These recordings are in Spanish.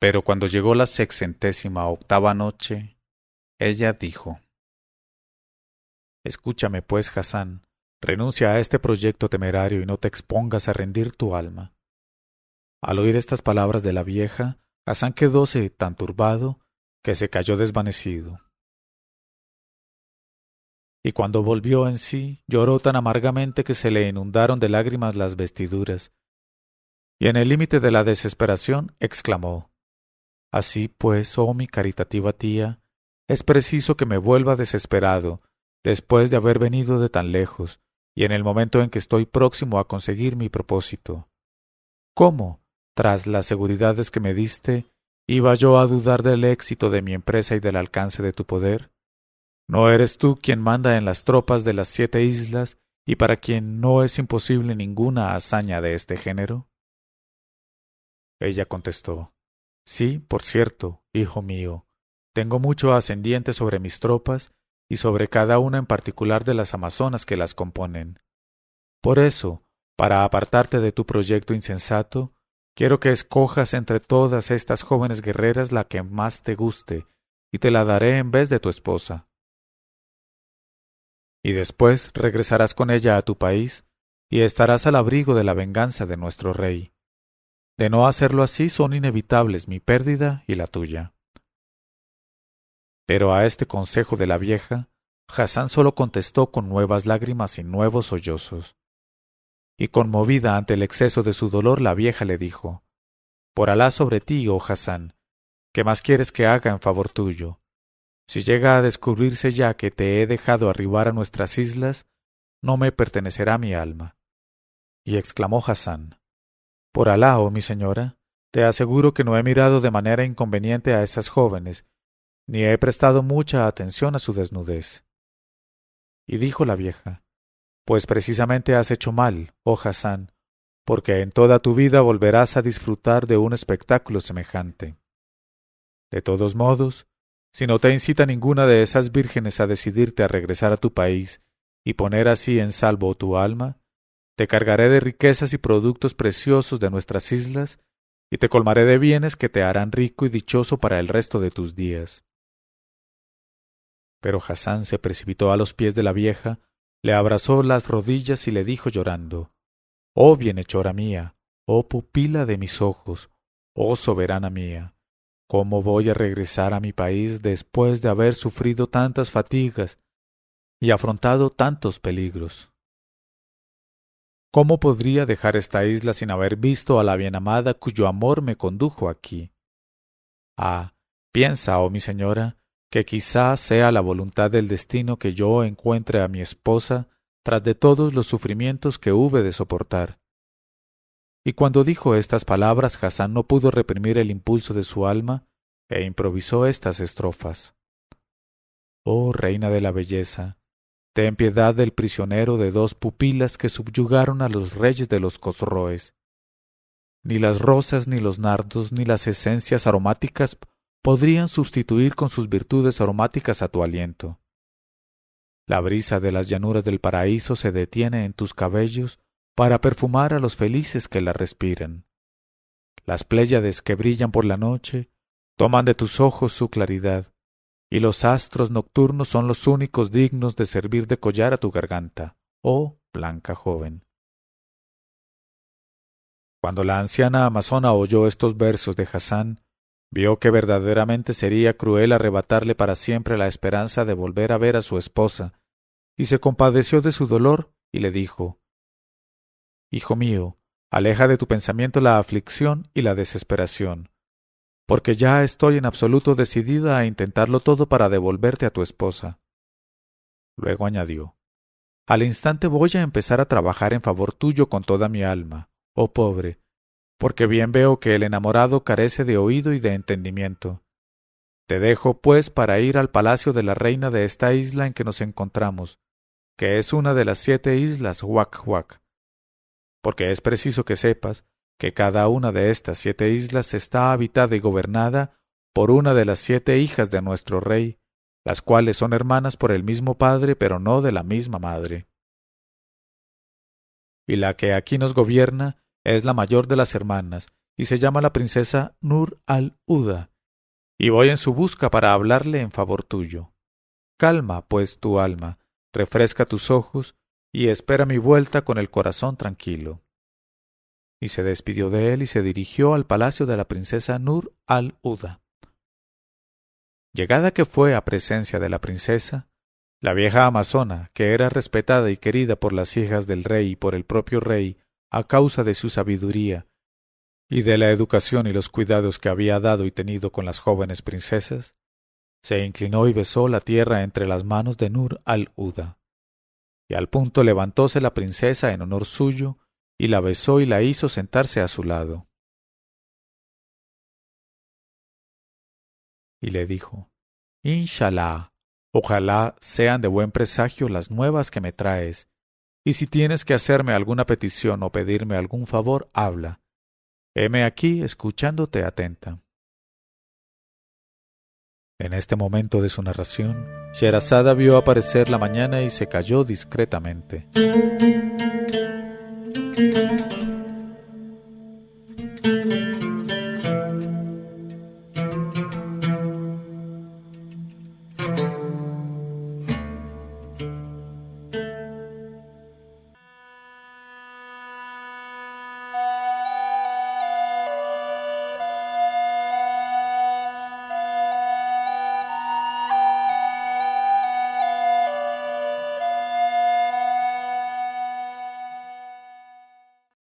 Pero cuando llegó la 608ª noche, ella dijo: «Escúchame pues, Hassan, renuncia a este proyecto temerario y no te expongas a rendir tu alma». Al oír estas palabras de la vieja, Hassan quedóse tan turbado que se cayó desvanecido. Y cuando volvió en sí, lloró tan amargamente que se le inundaron de lágrimas las vestiduras, y en el límite de la desesperación exclamó: «Así pues, oh mi caritativa tía, es preciso que me vuelva desesperado, después de haber venido de tan lejos, y en el momento en que estoy próximo a conseguir mi propósito. ¿Cómo, tras las seguridades que me diste, iba yo a dudar del éxito de mi empresa y del alcance de tu poder? ¿No eres tú quien manda en las tropas de las 7 islas, y para quien no es imposible ninguna hazaña de este género?». Ella contestó: «Sí, por cierto, hijo mío, tengo mucho ascendiente sobre mis tropas, y sobre cada una en particular de las amazonas que las componen. Por eso, para apartarte de tu proyecto insensato, quiero que escojas entre todas estas jóvenes guerreras la que más te guste, y te la daré en vez de tu esposa. Y después regresarás con ella a tu país, y estarás al abrigo de la venganza de nuestro rey. De no hacerlo así, son inevitables mi pérdida y la tuya». Pero a este consejo de la vieja, Hassan solo contestó con nuevas lágrimas y nuevos sollozos. Y conmovida ante el exceso de su dolor, la vieja le dijo: «Por Alá sobre ti, oh Hassan, ¿qué más quieres que haga en favor tuyo? Si llega a descubrirse ya que te he dejado arribar a nuestras islas, no me pertenecerá mi alma». Y exclamó Hassan: «Por Alá, oh mi señora, te aseguro que no he mirado de manera inconveniente a esas jóvenes, ni he prestado mucha atención a su desnudez». Y dijo la vieja: «Pues precisamente has hecho mal, oh Hassan, porque en toda tu vida volverás a disfrutar de un espectáculo semejante. De todos modos, si no te incita ninguna de esas vírgenes a decidirte a regresar a tu país y poner así en salvo tu alma, te cargaré de riquezas y productos preciosos de nuestras islas, y te colmaré de bienes que te harán rico y dichoso para el resto de tus días». Pero Hassan se precipitó a los pies de la vieja, le abrazó las rodillas y le dijo llorando: «Oh bienhechora mía, oh pupila de mis ojos, oh soberana mía, ¿cómo voy a regresar a mi país después de haber sufrido tantas fatigas y afrontado tantos peligros? ¿Cómo podría dejar esta isla sin haber visto a la bienamada cuyo amor me condujo aquí? Ah, piensa, oh mi señora, que quizá sea la voluntad del destino que yo encuentre a mi esposa tras de todos los sufrimientos que hube de soportar». Y cuando dijo estas palabras, Hassan no pudo reprimir el impulso de su alma e improvisó estas estrofas: «Oh reina de la belleza, ten piedad del prisionero de 2 pupilas que subyugaron a los reyes de los Cosroes. Ni las rosas, ni los nardos, ni las esencias aromáticas podrían sustituir con sus virtudes aromáticas a tu aliento. La brisa de las llanuras del paraíso se detiene en tus cabellos para perfumar a los felices que la respiran. Las pléyades que brillan por la noche toman de tus ojos su claridad, y los astros nocturnos son los únicos dignos de servir de collar a tu garganta, oh blanca joven». Cuando la anciana amazona oyó estos versos de Hassan, vio que verdaderamente sería cruel arrebatarle para siempre la esperanza de volver a ver a su esposa, y se compadeció de su dolor y le dijo: «Hijo mío, aleja de tu pensamiento la aflicción y la desesperación, porque ya estoy en absoluto decidida a intentarlo todo para devolverte a tu esposa». Luego añadió: «Al instante voy a empezar a trabajar en favor tuyo con toda mi alma, oh pobre, porque bien veo que el enamorado carece de oído y de entendimiento. Te dejo, pues, para ir al palacio de la reina de esta isla en que nos encontramos, que es una de las 7 islas Wak Wak, porque es preciso que sepas que cada una de estas 7 islas está habitada y gobernada por una de las 7 hijas de nuestro rey, las cuales son hermanas por el mismo padre, pero no de la misma madre. Y la que aquí nos gobierna es la mayor de las hermanas, y se llama la princesa Nur al-Huda, y voy en su busca para hablarle en favor tuyo. Calma, pues, tu alma, refresca tus ojos y espera mi vuelta con el corazón tranquilo». Y se despidió de él y se dirigió al palacio de la princesa Nur al-Huda. Llegada que fue a presencia de la princesa, la vieja amazona, que era respetada y querida por las hijas del rey y por el propio rey a causa de su sabiduría y de la educación y los cuidados que había dado y tenido con las jóvenes princesas, se inclinó y besó la tierra entre las manos de Nur al-Huda. Y al punto levantóse la princesa en honor suyo, y la besó y la hizo sentarse a su lado. Y le dijo: «Inshallah, ojalá sean de buen presagio las nuevas que me traes, y si tienes que hacerme alguna petición o pedirme algún favor, habla. Heme aquí escuchándote atenta». En este momento de su narración, Sherezada vio aparecer la mañana y se calló discretamente.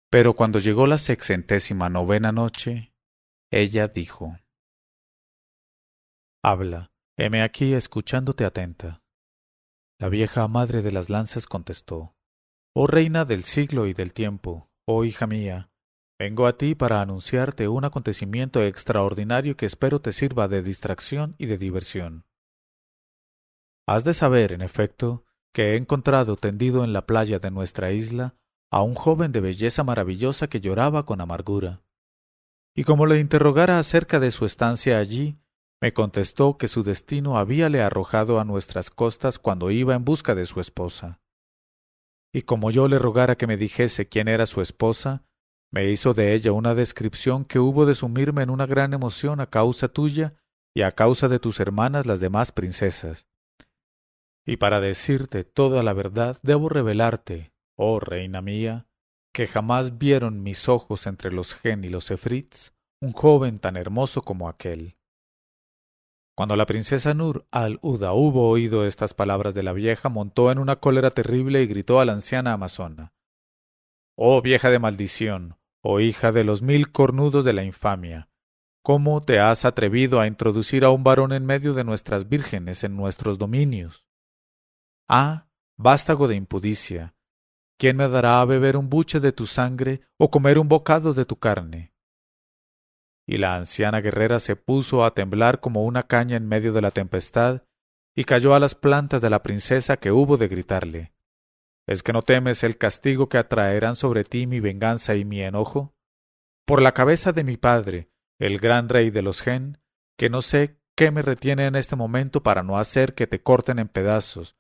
Pero cuando llegó la 609ª noche, ella dijo: «Habla, heme aquí escuchándote atenta». La vieja madre de las lanzas contestó: «Oh reina del siglo y del tiempo, oh hija mía, vengo a ti para anunciarte un acontecimiento extraordinario que espero te sirva de distracción y de diversión. Has de saber, en efecto, que he encontrado tendido en la playa de nuestra isla a un joven de belleza maravillosa que lloraba con amargura. Y como le interrogara acerca de su estancia allí, me contestó que su destino habíale arrojado a nuestras costas cuando iba en busca de su esposa. Y como yo le rogara que me dijese quién era su esposa, me hizo de ella una descripción que hubo de sumirme en una gran emoción a causa tuya y a causa de tus hermanas las demás princesas. Y para decirte toda la verdad, debo revelarte, oh reina mía, que jamás vieron mis ojos entre los gen y los efrits un joven tan hermoso como aquel». Cuando la princesa Nur al-Huda hubo oído estas palabras de la vieja, montó en una cólera terrible y gritó a la anciana amazona: «Oh vieja de maldición, oh hija de los 1000 cornudos de la infamia, ¿cómo te has atrevido a introducir a un varón en medio de nuestras vírgenes en nuestros dominios? Ah, vástago de impudicia, ¿quién me dará a beber un buche de tu sangre o comer un bocado de tu carne?». Y la anciana guerrera se puso a temblar como una caña en medio de la tempestad y cayó a las plantas de la princesa, que hubo de gritarle: «¿Es que no temes el castigo que atraerán sobre ti mi venganza y mi enojo? Por la cabeza de mi padre, el gran rey de los gen, que no sé qué me retiene en este momento para no hacer que te corten en pedazos,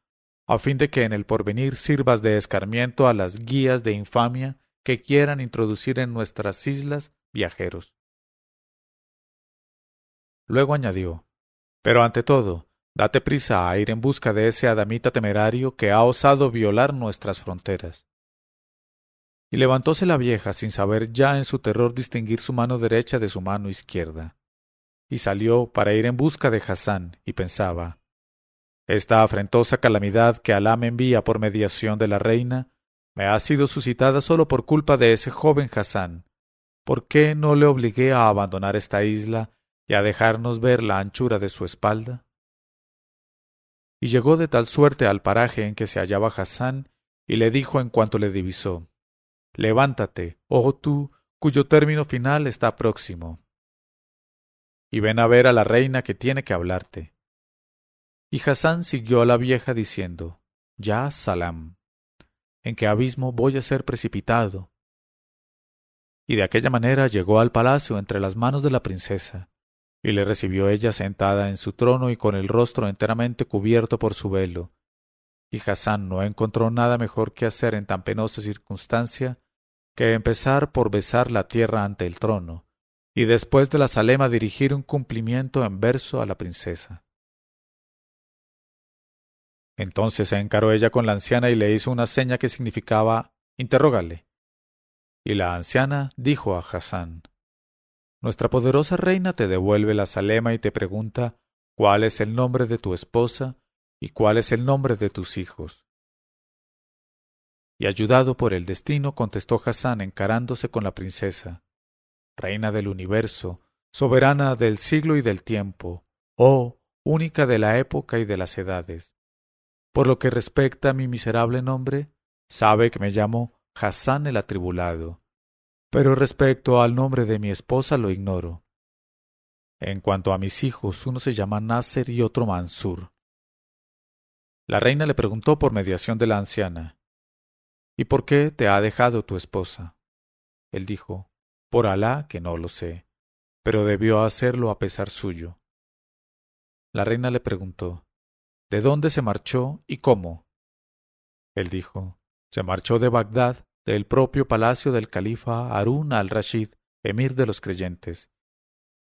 a fin de que en el porvenir sirvas de escarmiento a las guías de infamia que quieran introducir en nuestras islas viajeros». Luego añadió: «Pero ante todo, date prisa a ir en busca de ese adamita temerario que ha osado violar nuestras fronteras». Y levantóse la vieja, sin saber ya en su terror distinguir su mano derecha de su mano izquierda, y salió para ir en busca de Hassan, y pensaba: «Esta afrentosa calamidad que Alá me envía por mediación de la reina me ha sido suscitada solo por culpa de ese joven Hassan. ¿Por qué no le obligué a abandonar esta isla y a dejarnos ver la anchura de su espalda?». Y llegó de tal suerte al paraje en que se hallaba Hassan, y le dijo en cuanto le divisó: «Levántate, oh tú, cuyo término final está próximo, y ven a ver a la reina que tiene que hablarte». Y Hassan siguió a la vieja diciendo: «Ya salam, ¿en qué abismo voy a ser precipitado?». Y de aquella manera llegó al palacio entre las manos de la princesa, y le recibió ella sentada en su trono y con el rostro enteramente cubierto por su velo. Y Hassan no encontró nada mejor que hacer en tan penosa circunstancia que empezar por besar la tierra ante el trono, y después de la salema dirigir un cumplimiento en verso a la princesa. Entonces se encaró ella con la anciana y le hizo una seña que significaba interrogarle. Y la anciana dijo a Hassan: «Nuestra poderosa reina te devuelve la salema y te pregunta cuál es el nombre de tu esposa y cuál es el nombre de tus hijos». Y ayudado por el destino contestó Hassan encarándose con la princesa: «Reina del universo, soberana del siglo y del tiempo, oh, única de la época y de las edades. Por lo que respecta a mi miserable nombre, sabe que me llamo Hassan el Atribulado, pero respecto al nombre de mi esposa lo ignoro. En cuanto a mis hijos, uno se llama Nasser y otro Mansur». La reina le preguntó por mediación de la anciana: «¿Y por qué te ha dejado tu esposa?». Él dijo: «Por Alá que no lo sé, pero debió hacerlo a pesar suyo». La reina le preguntó: «¿De dónde se marchó y cómo?». Él dijo: «Se marchó de Bagdad, del propio palacio del califa Harún al-Rashid, emir de los creyentes,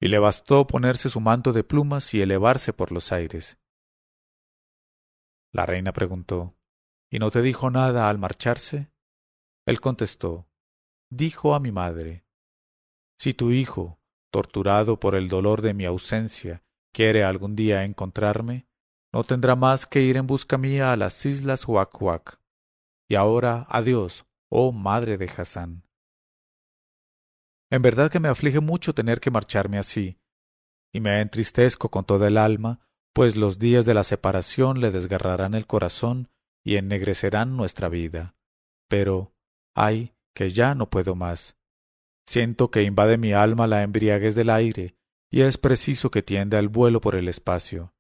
y le bastó ponerse su manto de plumas y elevarse por los aires». La reina preguntó: «¿Y no te dijo nada al marcharse?». Él contestó: «Dijo a mi madre: si tu hijo, torturado por el dolor de mi ausencia, quiere algún día encontrarme, no tendrá más que ir en busca mía a las islas Wak Wak. Y ahora, adiós, oh madre de Hassan. En verdad que me aflige mucho tener que marcharme así, y me entristezco con toda el alma, pues los días de la separación le desgarrarán el corazón y ennegrecerán nuestra vida. Pero, ay, que ya no puedo más. Siento que invade mi alma la embriaguez del aire, y es preciso que tienda el vuelo por el espacio».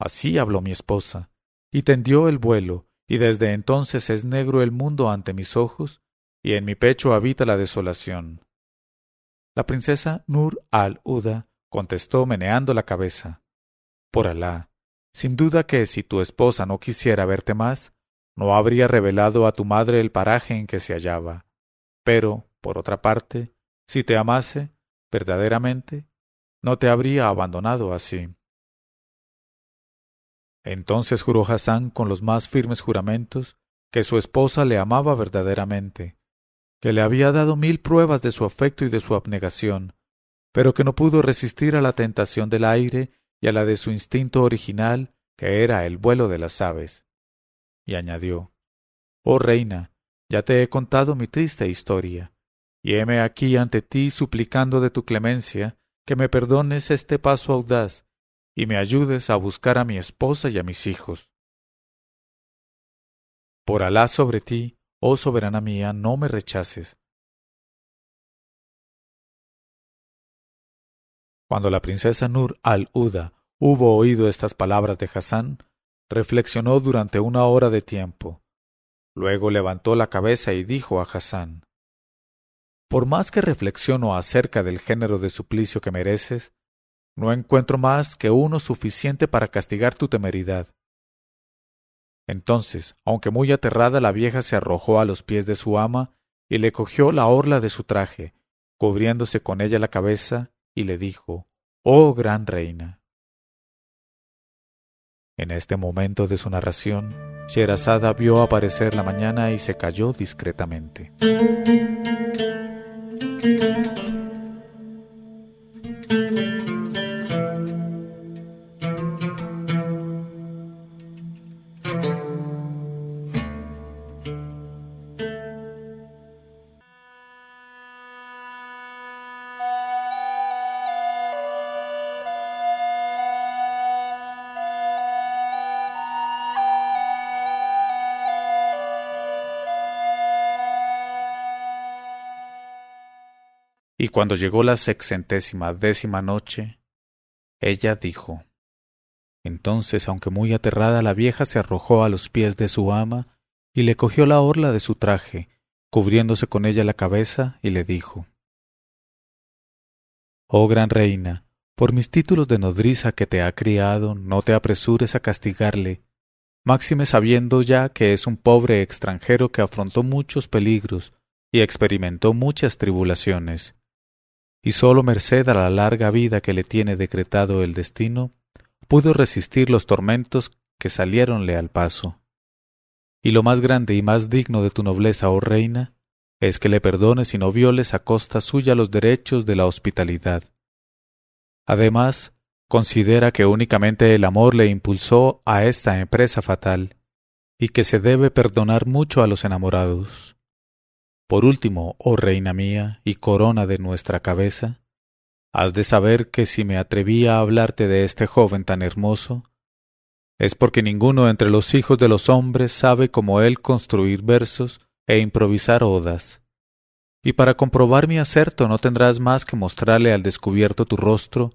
Así habló mi esposa, y tendió el vuelo, y desde entonces es negro el mundo ante mis ojos, y en mi pecho habita la desolación. La princesa Nur al-Huda contestó meneando la cabeza: «Por Alá, sin duda que si tu esposa no quisiera verte más, no habría revelado a tu madre el paraje en que se hallaba. Pero, por otra parte, si te amase verdaderamente, no te habría abandonado así». Entonces juró Hassan con los más firmes juramentos que su esposa le amaba verdaderamente, que le había dado 1000 pruebas de su afecto y de su abnegación, pero que no pudo resistir a la tentación del aire y a la de su instinto original, que era el vuelo de las aves. Y añadió: «Oh reina, ya te he contado mi triste historia, y heme aquí ante ti suplicando de tu clemencia que me perdones este paso audaz, y me ayudes a buscar a mi esposa y a mis hijos. Por Alá sobre ti, oh soberana mía, no me rechaces». Cuando la princesa Nur al-Huda hubo oído estas palabras de Hassan, reflexionó durante 1 hora de tiempo. Luego levantó la cabeza y dijo a Hassan: «Por más que reflexiono acerca del género de suplicio que mereces, no encuentro más que uno suficiente para castigar tu temeridad». Entonces, aunque muy aterrada, la vieja se arrojó a los pies de su ama y le cogió la orla de su traje, cubriéndose con ella la cabeza, y le dijo: «Oh gran reina». En este momento de su narración, Sherezada vio aparecer la mañana y se calló discretamente. Y cuando llegó la 610ª noche, ella dijo: «Entonces, aunque muy aterrada, la vieja se arrojó a los pies de su ama y le cogió la orla de su traje, cubriéndose con ella la cabeza, y le dijo: «Oh gran reina, por mis títulos de nodriza que te ha criado, no te apresures a castigarle, máxime sabiendo ya que es un pobre extranjero que afrontó muchos peligros y experimentó muchas tribulaciones, y sólo merced a la larga vida que le tiene decretado el destino, pudo resistir los tormentos que saliéronle al paso. Y lo más grande y más digno de tu nobleza, oh reina, es que le perdones y no violes a costa suya los derechos de la hospitalidad. Además, considera que únicamente el amor le impulsó a esta empresa fatal, y que se debe perdonar mucho a los enamorados. Por último, oh reina mía y corona de nuestra cabeza, has de saber que si me atreví a hablarte de este joven tan hermoso, es porque ninguno entre los hijos de los hombres sabe como él construir versos e improvisar odas. Y para comprobar mi acierto no tendrás más que mostrarle al descubierto tu rostro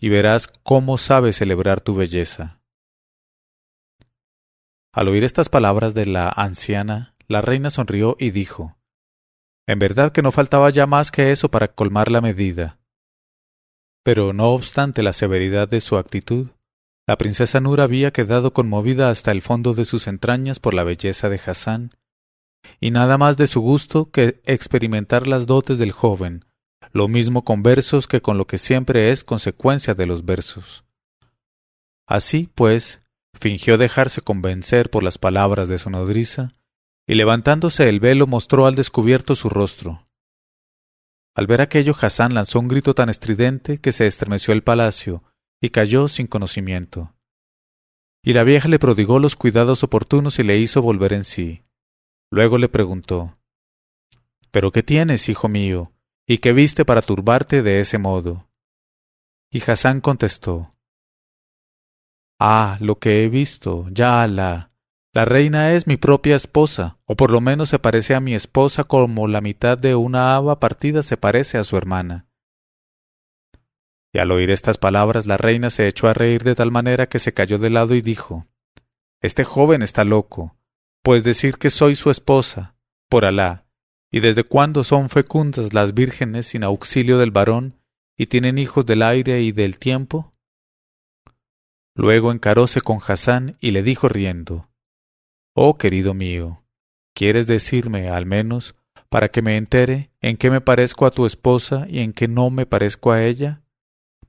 y verás cómo sabe celebrar tu belleza. Al oír estas palabras de la anciana, la reina sonrió y dijo: en verdad que no faltaba ya más que eso para colmar la medida. Pero no obstante la severidad de su actitud, la princesa Nur había quedado conmovida hasta el fondo de sus entrañas por la belleza de Hassan, y nada más de su gusto que experimentar las dotes del joven, lo mismo con versos que con lo que siempre es consecuencia de los versos. Así, pues, fingió dejarse convencer por las palabras de su nodriza, y levantándose el velo mostró al descubierto su rostro. Al ver aquello, Hassan lanzó un grito tan estridente que se estremeció el palacio y cayó sin conocimiento. Y la vieja le prodigó los cuidados oportunos y le hizo volver en sí. Luego le preguntó: ¿pero qué tienes, hijo mío? ¿Y qué viste para turbarte de ese modo? Y Hassan contestó: ah, lo que he visto, ya Alá. La reina es mi propia esposa, o por lo menos se parece a mi esposa como la mitad de una haba partida se parece a su hermana. Y al oír estas palabras la reina se echó a reír de tal manera que se cayó de lado y dijo: este joven está loco, pues decir que soy su esposa, por Alá, ¿y desde cuándo son fecundas las vírgenes sin auxilio del varón y tienen hijos del aire y del tiempo? Luego encaróse con Hassan y le dijo riendo: oh, querido mío, ¿quieres decirme, al menos, para que me entere, en qué me parezco a tu esposa y en qué no me parezco a ella?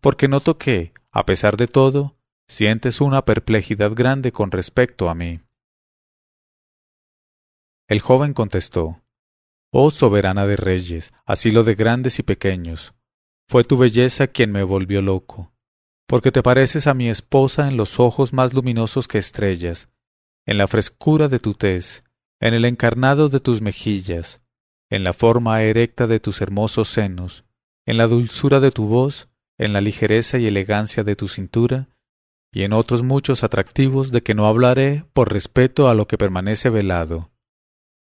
Porque noto que, a pesar de todo, sientes una perplejidad grande con respecto a mí. El joven contestó: oh, soberana de reyes, asilo de grandes y pequeños, fue tu belleza quien me volvió loco, porque te pareces a mi esposa en los ojos más luminosos que estrellas, en la frescura de tu tez, en el encarnado de tus mejillas, en la forma erecta de tus hermosos senos, en la dulzura de tu voz, en la ligereza y elegancia de tu cintura, y en otros muchos atractivos de que no hablaré por respeto a lo que permanece velado.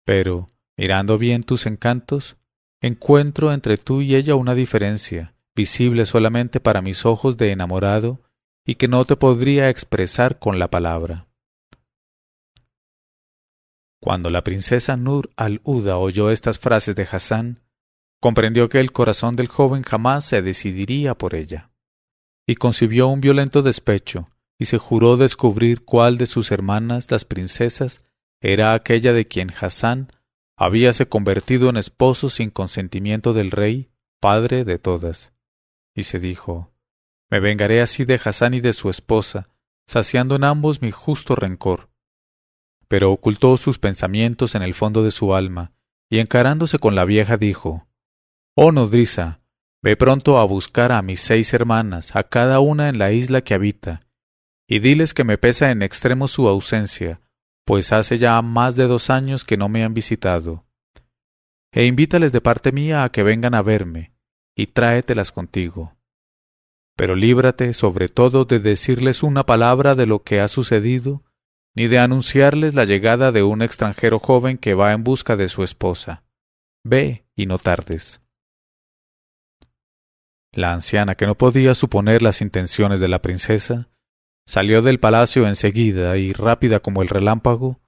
Pero, mirando bien tus encantos, encuentro entre tú y ella una diferencia, visible solamente para mis ojos de enamorado, y que no te podría expresar con la palabra. Cuando la princesa Nur al-Huda oyó estas frases de Hassan, comprendió que el corazón del joven jamás se decidiría por ella, y concibió un violento despecho, y se juró descubrir cuál de sus hermanas, las princesas, era aquella de quien Hassan habíase convertido en esposo sin consentimiento del rey, padre de todas. Y se dijo: me vengaré así de Hassan y de su esposa, saciando en ambos mi justo rencor. Pero ocultó sus pensamientos en el fondo de su alma, y encarándose con la vieja dijo: oh nodriza, ve pronto a buscar a mis 6 hermanas, a cada una en la isla que habita, y diles que me pesa en extremo su ausencia, pues hace ya más de 2 años que no me han visitado. E invítales de parte mía a que vengan a verme, y tráetelas contigo. Pero líbrate sobre todo de decirles una palabra de lo que ha sucedido, ni de anunciarles la llegada de un extranjero joven que va en busca de su esposa. Ve y no tardes. La anciana, que no podía suponer las intenciones de la princesa, salió del palacio enseguida y, rápida como el relámpago,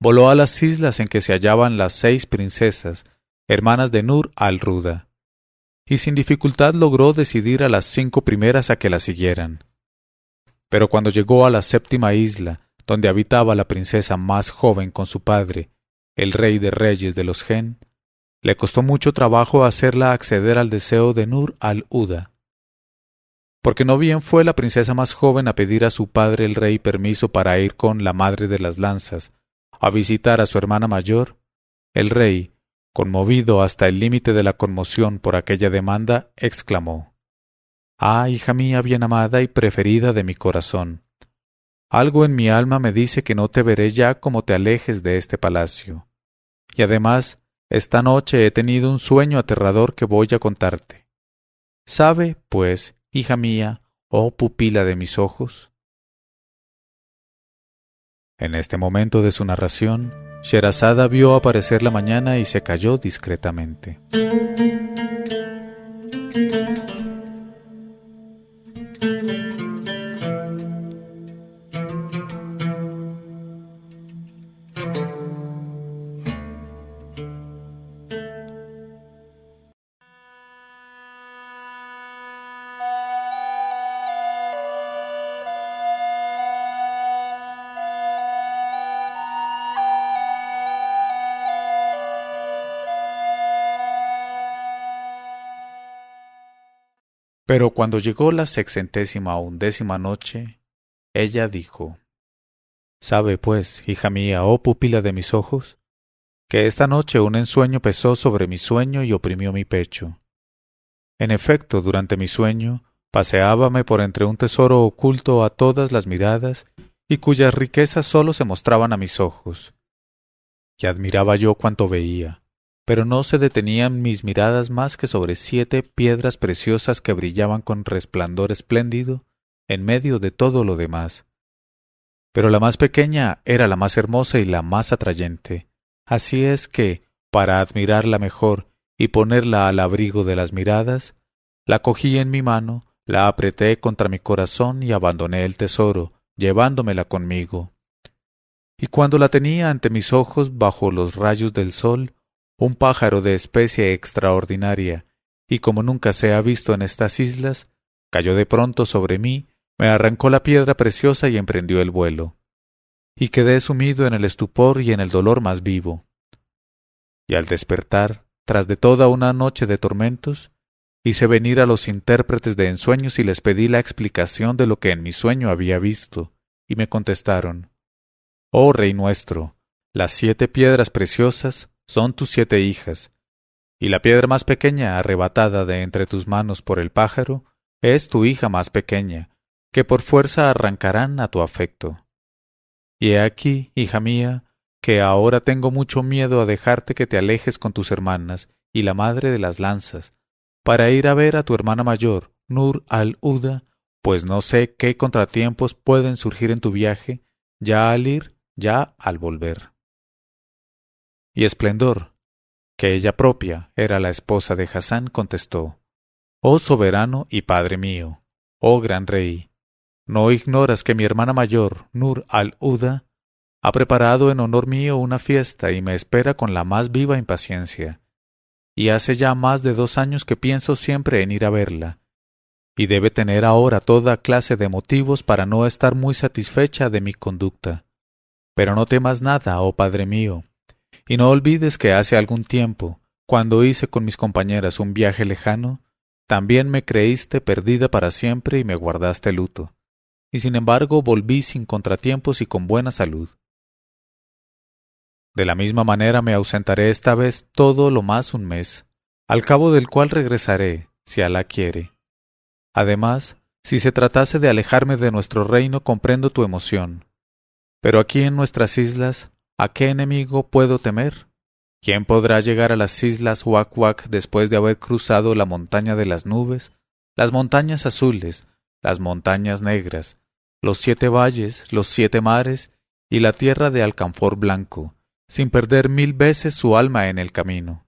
voló a las islas en que se hallaban las 6 princesas, hermanas de Nur al-Huda, y sin dificultad logró decidir a las 5 primeras a que la siguieran. Pero cuando llegó a la 7ª isla, donde habitaba la princesa más joven con su padre, el rey de reyes de los Gen, Le costó mucho trabajo hacerla acceder al deseo de Nur al-Huda, porque no bien fue la princesa más joven a pedir a su padre el rey permiso para ir con la madre de las lanzas a visitar a su hermana mayor, el rey, conmovido hasta el límite de la conmoción por aquella demanda, exclamó: «Ah, hija mía bien amada y preferida de mi corazón, algo en mi alma me dice que no te veré ya como te alejes de este palacio. Y además, esta noche he tenido un sueño aterrador que voy a contarte. Sabe, pues, hija mía, oh pupila de mis ojos». En este momento de su narración, Sherezada vio aparecer la mañana y se calló discretamente. Pero cuando llegó la 611ª noche, ella dijo: «Sabe, pues, hija mía, oh pupila de mis ojos, que esta noche un ensueño pesó sobre mi sueño y oprimió mi pecho. En efecto, durante mi sueño, paseábame por entre un tesoro oculto a todas las miradas y cuyas riquezas sólo se mostraban a mis ojos. Y admiraba yo cuanto veía, pero no se detenían mis miradas más que sobre 7 piedras preciosas que brillaban con resplandor espléndido en medio de todo lo demás. Pero la más pequeña era la más hermosa y la más atrayente, así es que, para admirarla mejor y ponerla al abrigo de las miradas, la cogí en mi mano, la apreté contra mi corazón y abandoné el tesoro, llevándomela conmigo. Y cuando la tenía ante mis ojos bajo los rayos del sol, un pájaro de especie extraordinaria, y como nunca se ha visto en estas islas, cayó de pronto sobre mí, me arrancó la piedra preciosa y emprendió el vuelo. Y quedé sumido en el estupor y en el dolor más vivo. Y al despertar, tras de toda una noche de tormentos, hice venir a los intérpretes de ensueños y les pedí la explicación de lo que en mi sueño había visto, y me contestaron: «Oh rey nuestro, las 7 piedras preciosas son tus 7 hijas, y la piedra más pequeña arrebatada de entre tus manos por el pájaro es tu hija más pequeña, que por fuerza arrancarán a tu afecto. Y he aquí, hija mía, que ahora tengo mucho miedo a dejarte que te alejes con tus hermanas y la madre de las lanzas, para ir a ver a tu hermana mayor, Nur al-Huda, pues no sé qué contratiempos pueden surgir en tu viaje, ya al ir, ya al volver». Y Esplendor, que ella propia era la esposa de Hassan, contestó: «Oh soberano y padre mío, oh gran rey, ¿no ignoras que mi hermana mayor, Nur al-Huda, ha preparado en honor mío una fiesta y me espera con la más viva impaciencia? Y hace ya más de 2 años que pienso siempre en ir a verla, y debe tener ahora toda clase de motivos para no estar muy satisfecha de mi conducta. Pero no temas nada, oh padre mío, y no olvides que hace algún tiempo, cuando hice con mis compañeras un viaje lejano, también me creíste perdida para siempre y me guardaste luto, y sin embargo volví sin contratiempos y con buena salud. De la misma manera me ausentaré esta vez todo lo más un mes, al cabo del cual regresaré, si Alá quiere. Además, si se tratase de alejarme de nuestro reino, comprendo tu emoción. Pero aquí en nuestras islas, ¿a qué enemigo puedo temer? ¿Quién podrá llegar a las islas Wak Wak después de haber cruzado la montaña de las nubes, las montañas azules, las montañas negras, los 7 valles, los 7 mares y la tierra de Alcanfor blanco, sin perder 1000 veces su alma en el camino?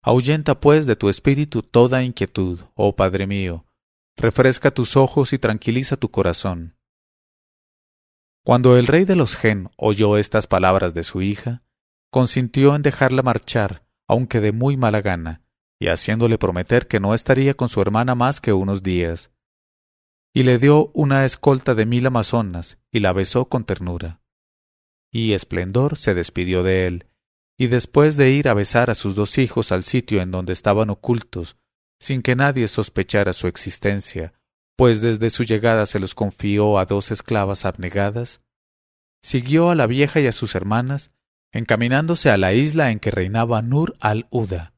Ahuyenta pues de tu espíritu toda inquietud, oh padre mío, refresca tus ojos y tranquiliza tu corazón». Cuando el rey de los Gen oyó estas palabras de su hija, consintió en dejarla marchar, aunque de muy mala gana, y haciéndole prometer que no estaría con su hermana más que unos días. Y le dio una escolta de 1000 amazonas, y la besó con ternura. Y Esplendor se despidió de él, y después de ir a besar a sus dos hijos al sitio en donde estaban ocultos, sin que nadie sospechara su existencia, pues desde su llegada se los confió a dos esclavas abnegadas, siguió a la vieja y a sus hermanas, encaminándose a la isla en que reinaba Nur al-Huda.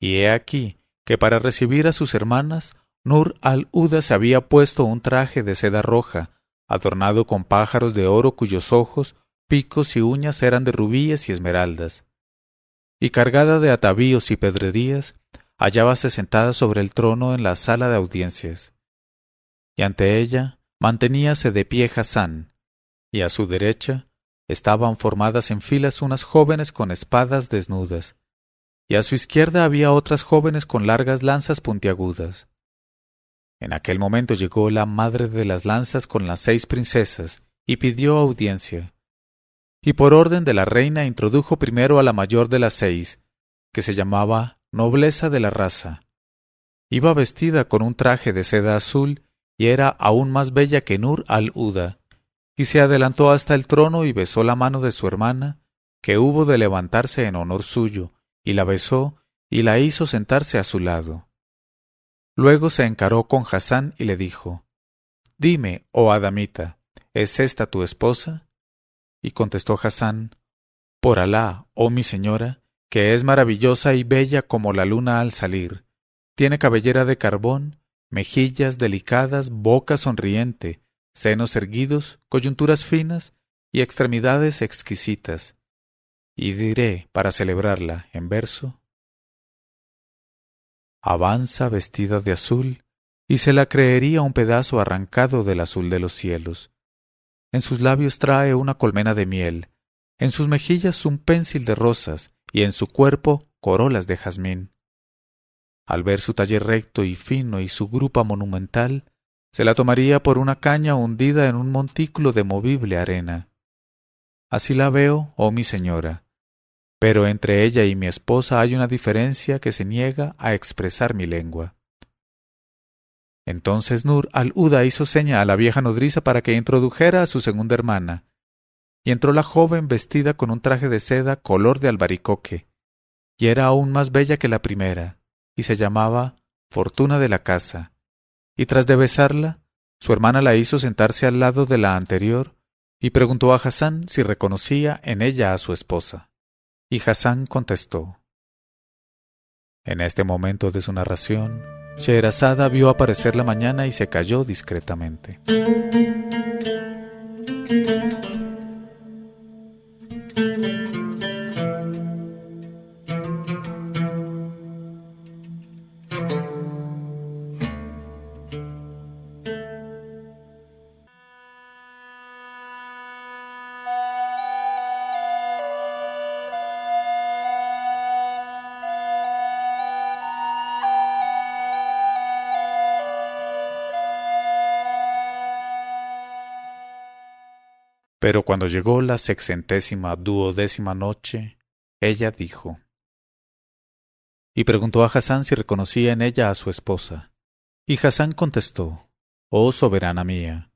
Y he aquí que para recibir a sus hermanas, Nur al-Huda se había puesto un traje de seda roja, adornado con pájaros de oro cuyos ojos, picos y uñas eran de rubíes y esmeraldas. Y cargada de atavíos y pedrerías, hallábase sentada sobre el trono en la sala de audiencias. Y ante ella manteníase de pie Hassan, y a su derecha estaban formadas en filas unas jóvenes con espadas desnudas, y a su izquierda había otras jóvenes con largas lanzas puntiagudas. En aquel momento llegó la madre de las lanzas con las 6 princesas y pidió audiencia. Y por orden de la reina introdujo primero a la mayor de las 6, que se llamaba Nobleza de la Raza. Iba vestida con un traje de seda azul y era aún más bella que Nur al-Huda, y se adelantó hasta el trono y besó la mano de su hermana, que hubo de levantarse en honor suyo, y la besó y la hizo sentarse a su lado. Luego se encaró con Hassan y le dijo: «Dime, oh Adamita, ¿es esta tu esposa?». Y contestó Hassan: «Por Alá, oh mi señora, que es maravillosa y bella como la luna al salir. Tiene cabellera de carbón, mejillas delicadas, boca sonriente, senos erguidos, coyunturas finas y extremidades exquisitas». Y diré, para celebrarla, en verso: avanza vestida de azul, y se la creería un pedazo arrancado del azul de los cielos. En sus labios trae una colmena de miel, en sus mejillas un pénsil de rosas, y en su cuerpo corolas de jazmín. Al ver su talle recto y fino y su grupa monumental, se la tomaría por una caña hundida en un montículo de movible arena. Así la veo, oh mi señora, pero entre ella y mi esposa hay una diferencia que se niega a expresar mi lengua. Entonces Nur al-Huda hizo seña a la vieja nodriza para que introdujera a su segunda hermana, y entró la joven vestida con un traje de seda color de albaricoque, y era aún más bella que la primera, y se llamaba Fortuna de la Casa, y tras de besarla, su hermana la hizo sentarse al lado de la anterior, y preguntó a Hassan si reconocía en ella a su esposa. Y Hassan contestó. En este momento de su narración, Sherezada vio aparecer la mañana y se calló discretamente. Pero cuando llegó la 620ª noche, ella dijo. Y preguntó a Hassan si reconocía en ella a su esposa. Y Hassan contestó: «Oh soberana mía,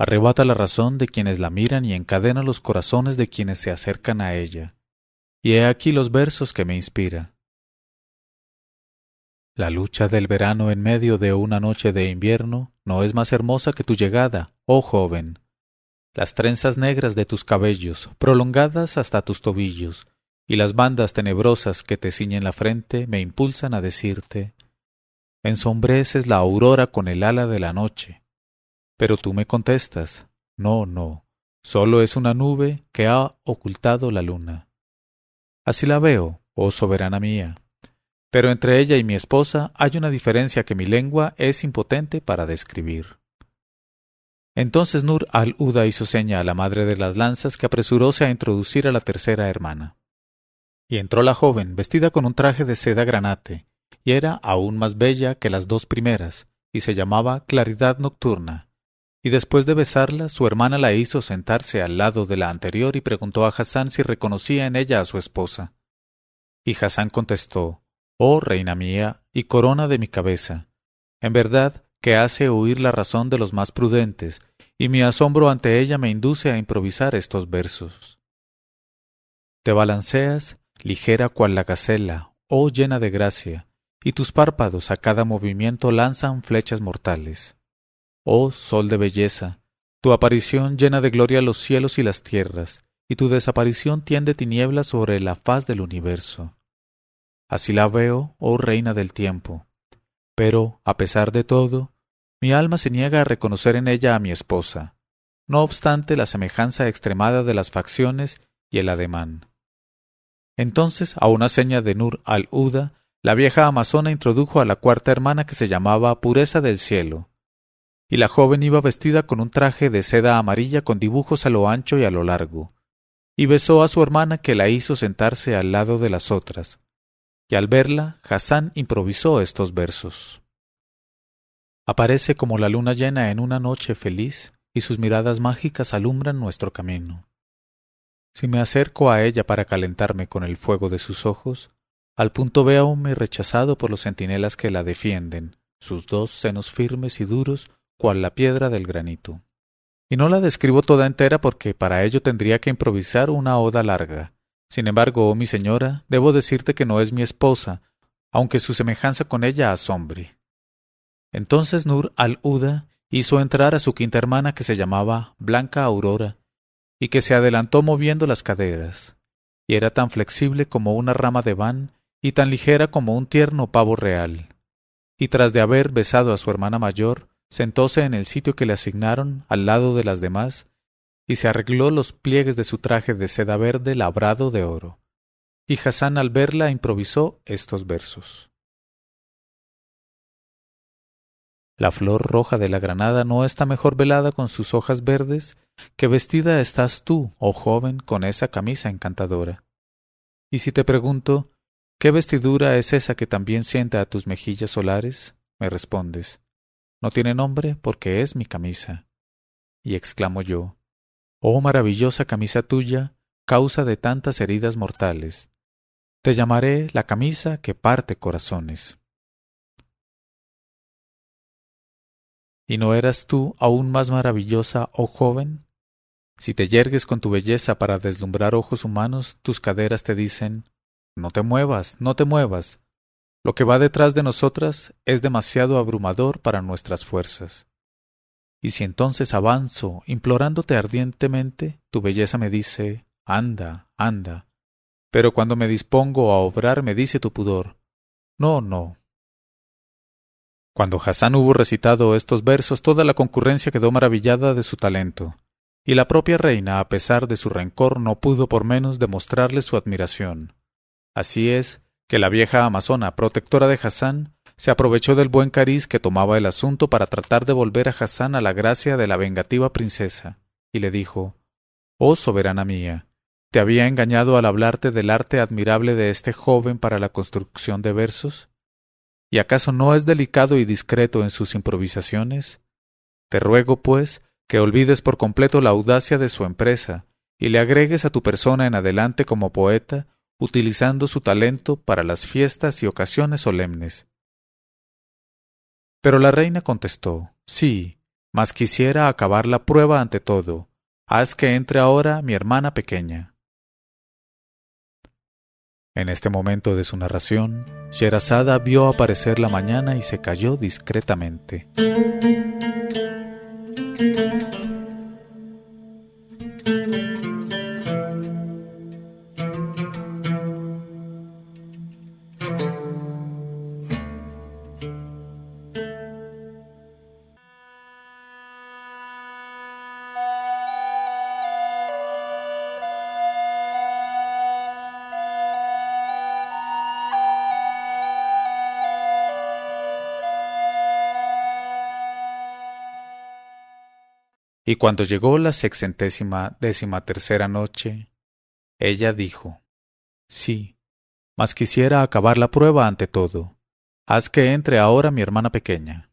arrebata la razón de quienes la miran y encadena los corazones de quienes se acercan a ella. Y he aquí los versos que me inspira. La lucha del verano en medio de una noche de invierno no es más hermosa que tu llegada, oh joven. Las trenzas negras de tus cabellos, prolongadas hasta tus tobillos, y las bandas tenebrosas que te ciñen la frente me impulsan a decirte: ensombreces la aurora con el ala de la noche. Pero tú me contestas: no, no, solo es una nube que ha ocultado la luna. Así la veo, oh soberana mía, pero entre ella y mi esposa hay una diferencia que mi lengua es impotente para describir». Entonces Nur al-Huda hizo seña a la madre de las lanzas, que apresuróse a introducir a la tercera hermana. Y entró la joven, vestida con un traje de seda granate, y era aún más bella que las 2 primeras, y se llamaba Claridad Nocturna. Y después de besarla, su hermana la hizo sentarse al lado de la anterior y preguntó a Hassan si reconocía en ella a su esposa. Y Hassan contestó: «Oh reina mía y corona de mi cabeza, en verdad que hace huir la razón de los más prudentes, y mi asombro ante ella me induce a improvisar estos versos». Te balanceas, ligera cual la gacela, oh llena de gracia, y tus párpados a cada movimiento lanzan flechas mortales. Oh sol de belleza, tu aparición llena de gloria los cielos y las tierras, y tu desaparición tiende tinieblas sobre la faz del universo. Así la veo, oh reina del tiempo. Pero, a pesar de todo, mi alma se niega a reconocer en ella a mi esposa, no obstante la semejanza extremada de las facciones y el ademán. Entonces, a una seña de Nur al-Huda, la vieja amazona introdujo a la cuarta hermana que se llamaba Pureza del Cielo, y la joven iba vestida con un traje de seda amarilla con dibujos a lo ancho y a lo largo, y besó a su hermana que la hizo sentarse al lado de las otras. Y al verla, Hassan improvisó estos versos. Aparece como la luna llena en una noche feliz, y sus miradas mágicas alumbran nuestro camino. Si me acerco a ella para calentarme con el fuego de sus ojos, al punto veo a hombre rechazado por los centinelas que la defienden, sus dos senos firmes y duros, cual la piedra del granito. Y no la describo toda entera porque para ello tendría que improvisar una oda larga. Sin embargo, oh mi señora, debo decirte que no es mi esposa, aunque su semejanza con ella asombre. Entonces Nur al-Huda hizo entrar a su quinta hermana que se llamaba Blanca Aurora, y que se adelantó moviendo las caderas, y era tan flexible como una rama de van, y tan ligera como un tierno pavo real. Y tras de haber besado a su hermana mayor, sentóse en el sitio que le asignaron, al lado de las demás, y se arregló los pliegues de su traje de seda verde labrado de oro. Y Hassan al verla improvisó estos versos. La flor roja de la granada no está mejor velada con sus hojas verdes, que vestida estás tú, oh joven, con esa camisa encantadora. Y si te pregunto, ¿qué vestidura es esa que también sienta a tus mejillas solares? Me respondes, no tiene nombre porque es mi camisa. Y exclamo yo, oh maravillosa camisa tuya, causa de tantas heridas mortales. Te llamaré la camisa que parte corazones. ¿Y no eras tú aún más maravillosa, oh joven? Si te yergues con tu belleza para deslumbrar ojos humanos, tus caderas te dicen, no te muevas, no te muevas. Lo que va detrás de nosotras es demasiado abrumador para nuestras fuerzas. Y si entonces avanzo, implorándote ardientemente, tu belleza me dice, anda, anda. Pero cuando me dispongo a obrar, me dice tu pudor, no, no. Cuando Hassan hubo recitado estos versos, toda la concurrencia quedó maravillada de su talento, y la propia reina, a pesar de su rencor, no pudo por menos demostrarle su admiración. Así es que la vieja amazona, protectora de Hassan, se aprovechó del buen cariz que tomaba el asunto para tratar de volver a Hassan a la gracia de la vengativa princesa, y le dijo, «Oh soberana mía, ¿te había engañado al hablarte del arte admirable de este joven para la construcción de versos? ¿Y acaso no es delicado y discreto en sus improvisaciones? Te ruego, pues, que olvides por completo la audacia de su empresa, y le agregues a tu persona en adelante como poeta, utilizando su talento para las fiestas y ocasiones solemnes». Pero la reina contestó, sí, mas quisiera acabar la prueba ante todo. Haz que entre ahora mi hermana pequeña. En este momento de su narración, Sherezada vio aparecer la mañana y se calló discretamente. Y cuando llegó la 613ª noche, ella dijo, sí, mas quisiera acabar la prueba ante todo. Haz que entre ahora mi hermana pequeña.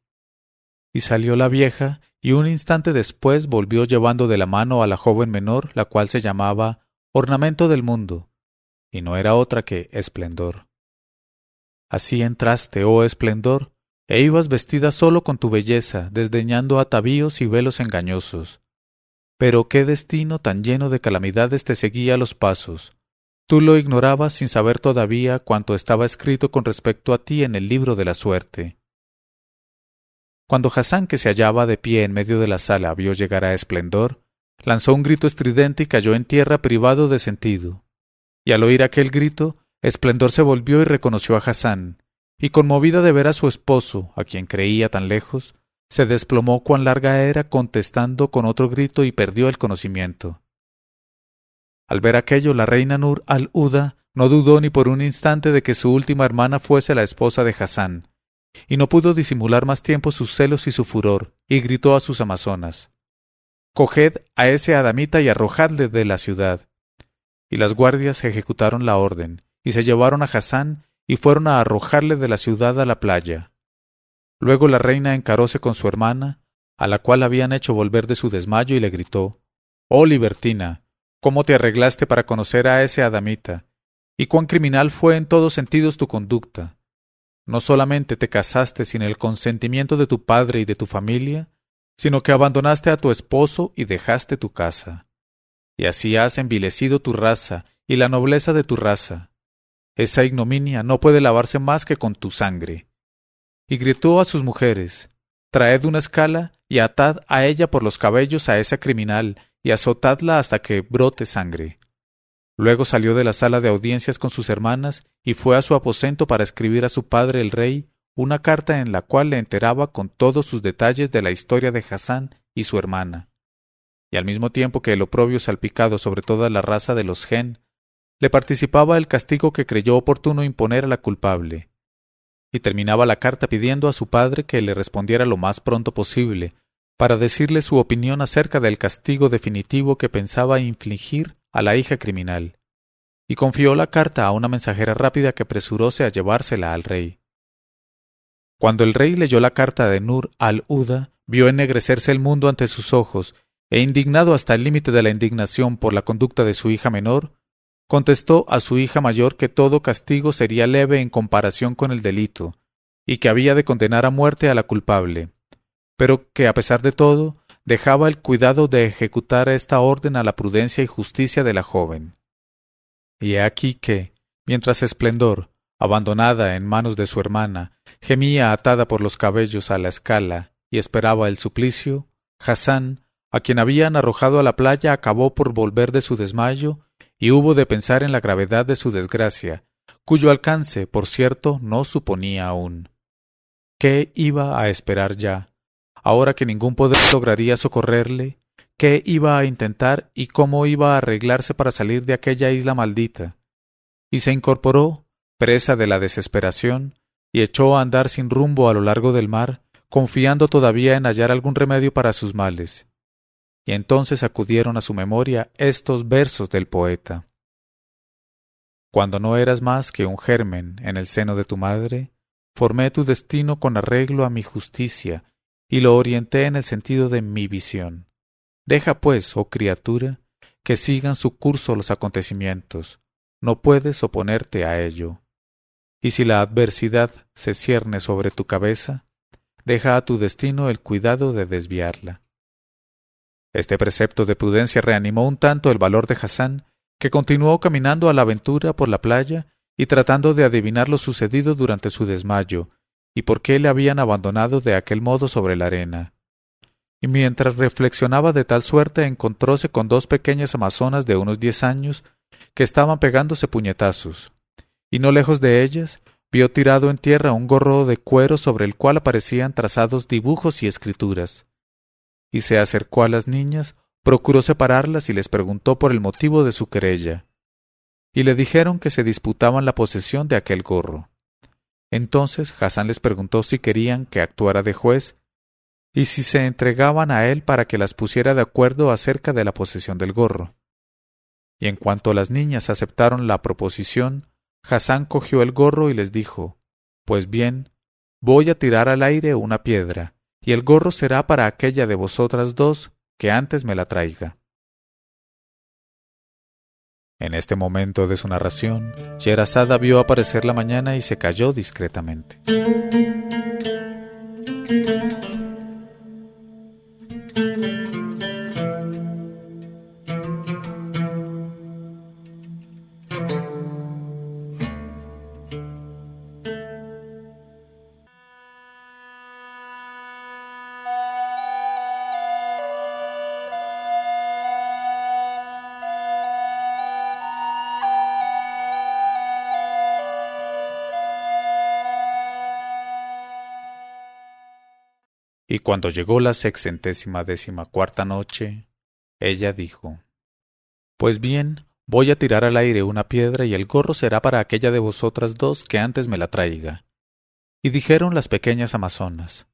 Y salió la vieja, y un instante después volvió llevando de la mano a la joven menor, la cual se llamaba Ornamento del Mundo, y no era otra que Esplendor. Así entraste, oh Esplendor, e ibas vestida solo con tu belleza, desdeñando atavíos y velos engañosos. Pero qué destino tan lleno de calamidades te seguía a los pasos. Tú lo ignorabas sin saber todavía cuánto estaba escrito con respecto a ti en el libro de la suerte. Cuando Hassan, que se hallaba de pie en medio de la sala, vio llegar a Esplendor, lanzó un grito estridente y cayó en tierra privado de sentido. Y al oír aquel grito, Esplendor se volvió y reconoció a Hassan, y conmovida de ver a su esposo, a quien creía tan lejos, se desplomó cuán larga era, contestando con otro grito y perdió el conocimiento. Al ver aquello, la reina Nur al-Huda no dudó ni por un instante de que su última hermana fuese la esposa de Hassan, y no pudo disimular más tiempo sus celos y su furor, y gritó a sus amazonas: «Coged a ese adamita y arrojadle de la ciudad». Y las guardias ejecutaron la orden, y se llevaron a Hassan y fueron a arrojarle de la ciudad a la playa. Luego la reina encaróse con su hermana, a la cual habían hecho volver de su desmayo, y le gritó: «Oh libertina, ¿cómo te arreglaste para conocer a ese adamita? Y cuán criminal fue en todos sentidos tu conducta. No solamente te casaste sin el consentimiento de tu padre y de tu familia, sino que abandonaste a tu esposo y dejaste tu casa. Y así has envilecido tu raza y la nobleza de tu raza. Esa ignominia no puede lavarse más que con tu sangre». Y gritó a sus mujeres: «Traed una escala y atad a ella por los cabellos a esa criminal y azotadla hasta que brote sangre». Luego salió de la sala de audiencias con sus hermanas y fue a su aposento para escribir a su padre el rey una carta en la cual le enteraba con todos sus detalles de la historia de Hassan y su hermana. Y al mismo tiempo que el oprobio salpicado sobre toda la raza de los gen, le participaba el castigo que creyó oportuno imponer a la culpable. Y terminaba la carta pidiendo a su padre que le respondiera lo más pronto posible, para decirle su opinión acerca del castigo definitivo que pensaba infligir a la hija criminal. Y confió la carta a una mensajera rápida que apresuróse a llevársela al rey. Cuando el rey leyó la carta de Nur al-Huda, vio ennegrecerse el mundo ante sus ojos, e indignado hasta el límite de la indignación por la conducta de su hija menor, contestó a su hija mayor que todo castigo sería leve en comparación con el delito, y que había de condenar a muerte a la culpable, pero que a pesar de todo, dejaba el cuidado de ejecutar esta orden a la prudencia y justicia de la joven. Y he aquí que, mientras Esplendor, abandonada en manos de su hermana, gemía atada por los cabellos a la escala y esperaba el suplicio, Hassan, a quien habían arrojado a la playa, acabó por volver de su desmayo, y hubo de pensar en la gravedad de su desgracia, cuyo alcance, por cierto, no suponía aún. ¿Qué iba a esperar ya, ahora que ningún poder lograría socorrerle? ¿Qué iba a intentar y cómo iba a arreglarse para salir de aquella isla maldita? Y se incorporó, presa de la desesperación, y echó a andar sin rumbo a lo largo del mar, confiando todavía en hallar algún remedio para sus males. Y entonces acudieron a su memoria estos versos del poeta: «Cuando no eras más que un germen en el seno de tu madre, formé tu destino con arreglo a mi justicia, y lo orienté en el sentido de mi visión. Deja pues, oh criatura, que sigan su curso los acontecimientos, no puedes oponerte a ello. Y si la adversidad se cierne sobre tu cabeza, deja a tu destino el cuidado de desviarla». Este precepto de prudencia reanimó un tanto el valor de Hassan, que continuó caminando a la aventura por la playa y tratando de adivinar lo sucedido durante su desmayo y por qué le habían abandonado de aquel modo sobre la arena. Y mientras reflexionaba de tal suerte, encontróse con dos pequeñas amazonas de unos 10 años que estaban pegándose puñetazos, y no lejos de ellas vio tirado en tierra un gorro de cuero sobre el cual aparecían trazados dibujos y escrituras. Y se acercó a las niñas, procuró separarlas y les preguntó por el motivo de su querella. Y le dijeron que se disputaban la posesión de aquel gorro. Entonces Hassan les preguntó si querían que actuara de juez y si se entregaban a él para que las pusiera de acuerdo acerca de la posesión del gorro. Y en cuanto las niñas aceptaron la proposición, Hassan cogió el gorro y les dijo: «Pues bien, voy a tirar al aire una piedra, y el gorro será para aquella de vosotras dos que antes me la traiga». En este momento de su narración, Sherezada vio aparecer la mañana y se calló discretamente. Y cuando llegó la 614ª noche, ella dijo: «Pues bien, voy a tirar al aire una piedra y el gorro será para aquella de vosotras dos que antes me la traiga». Y dijeron las pequeñas amazonas: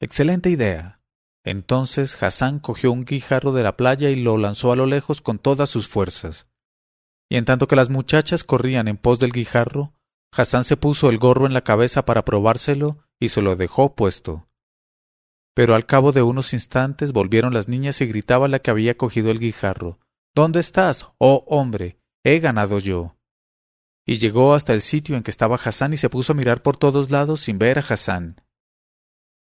«Excelente idea». Entonces Hassan cogió un guijarro de la playa y lo lanzó a lo lejos con todas sus fuerzas. Y en tanto que las muchachas corrían en pos del guijarro, Hassan se puso el gorro en la cabeza para probárselo y se lo dejó puesto. Pero al cabo de unos instantes volvieron las niñas y gritaba la que había cogido el guijarro: «¿Dónde estás, oh hombre? He ganado yo». Y llegó hasta el sitio en que estaba Hassan y se puso a mirar por todos lados sin ver a Hassan.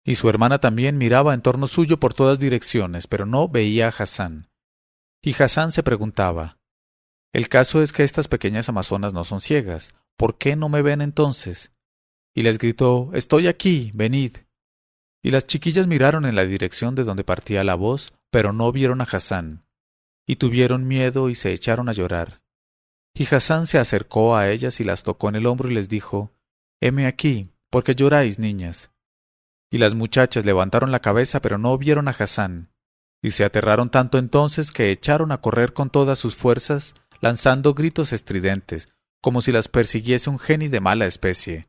Y su hermana también miraba en torno suyo por todas direcciones, pero no veía a Hassan. Y Hassan se preguntaba: «El caso es que estas pequeñas amazonas no son ciegas. ¿Por qué no me ven entonces?». Y les gritó: «Estoy aquí, venid». Y las chiquillas miraron en la dirección de donde partía la voz, pero no vieron a Hassan. Y tuvieron miedo y se echaron a llorar. Y Hassan se acercó a ellas y las tocó en el hombro y les dijo: «Heme aquí, ¿por qué lloráis, niñas?». Y las muchachas levantaron la cabeza, pero no vieron a Hassan. Y se aterraron tanto entonces que echaron a correr con todas sus fuerzas, lanzando gritos estridentes, como si las persiguiese un geni de mala especie.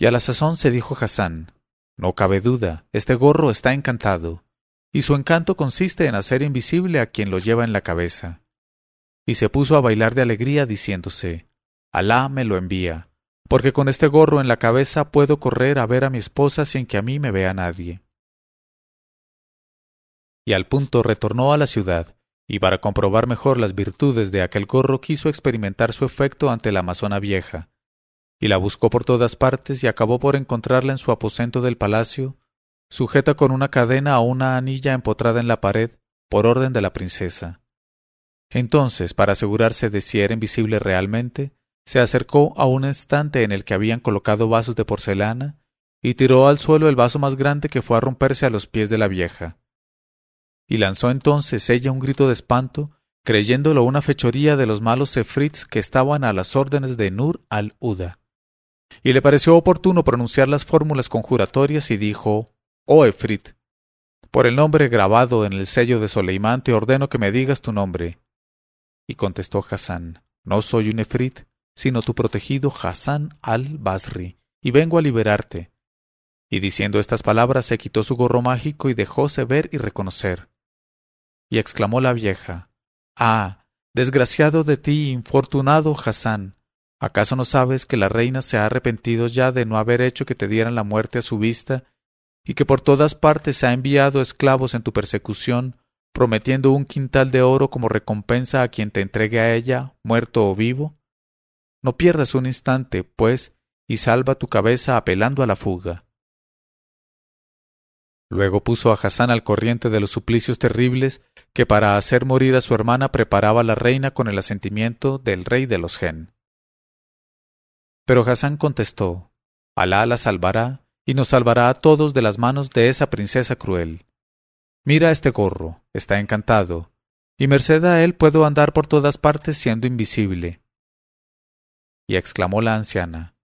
Y a la sazón se dijo Hassan: «No cabe duda, este gorro está encantado, y su encanto consiste en hacer invisible a quien lo lleva en la cabeza». Y se puso a bailar de alegría diciéndose: «Alá me lo envía, porque con este gorro en la cabeza puedo correr a ver a mi esposa sin que a mí me vea nadie». Y al punto retornó a la ciudad, y para comprobar mejor las virtudes de aquel gorro quiso experimentar su efecto ante la amazona vieja, y la buscó por todas partes y acabó por encontrarla en su aposento del palacio, sujeta con una cadena a una anilla empotrada en la pared, por orden de la princesa. Entonces, para asegurarse de si era invisible realmente, se acercó a un estante en el que habían colocado vasos de porcelana y tiró al suelo el vaso más grande que fue a romperse a los pies de la vieja. Y lanzó entonces ella un grito de espanto, creyéndolo una fechoría de los malos sefrits que estaban a las órdenes de Nur al-Huda. Y le pareció oportuno pronunciar las fórmulas conjuratorias y dijo: «Oh efrit, por el nombre grabado en el sello de Soleimán te ordeno que me digas tu nombre». Y contestó Hassan: «No soy un efrit, sino tu protegido Hassan al-Basri, y vengo a liberarte». Y diciendo estas palabras se quitó su gorro mágico y dejóse ver y reconocer. Y exclamó la vieja: «¡Ah, desgraciado de ti, infortunado Hassan! ¿Acaso no sabes que la reina se ha arrepentido ya de no haber hecho que te dieran la muerte a su vista, y que por todas partes se ha enviado esclavos en tu persecución, prometiendo un quintal de oro como recompensa a quien te entregue a ella, muerto o vivo? No pierdas un instante, pues, y salva tu cabeza apelando a la fuga». Luego puso a Hassan al corriente de los suplicios terribles que para hacer morir a su hermana preparaba la reina con el asentimiento del rey de los Gen. Pero Hassan contestó: «Alá la salvará y nos salvará a todos de las manos de esa princesa cruel. Mira este gorro, está encantado, y merced a él puedo andar por todas partes siendo invisible». Y exclamó la anciana: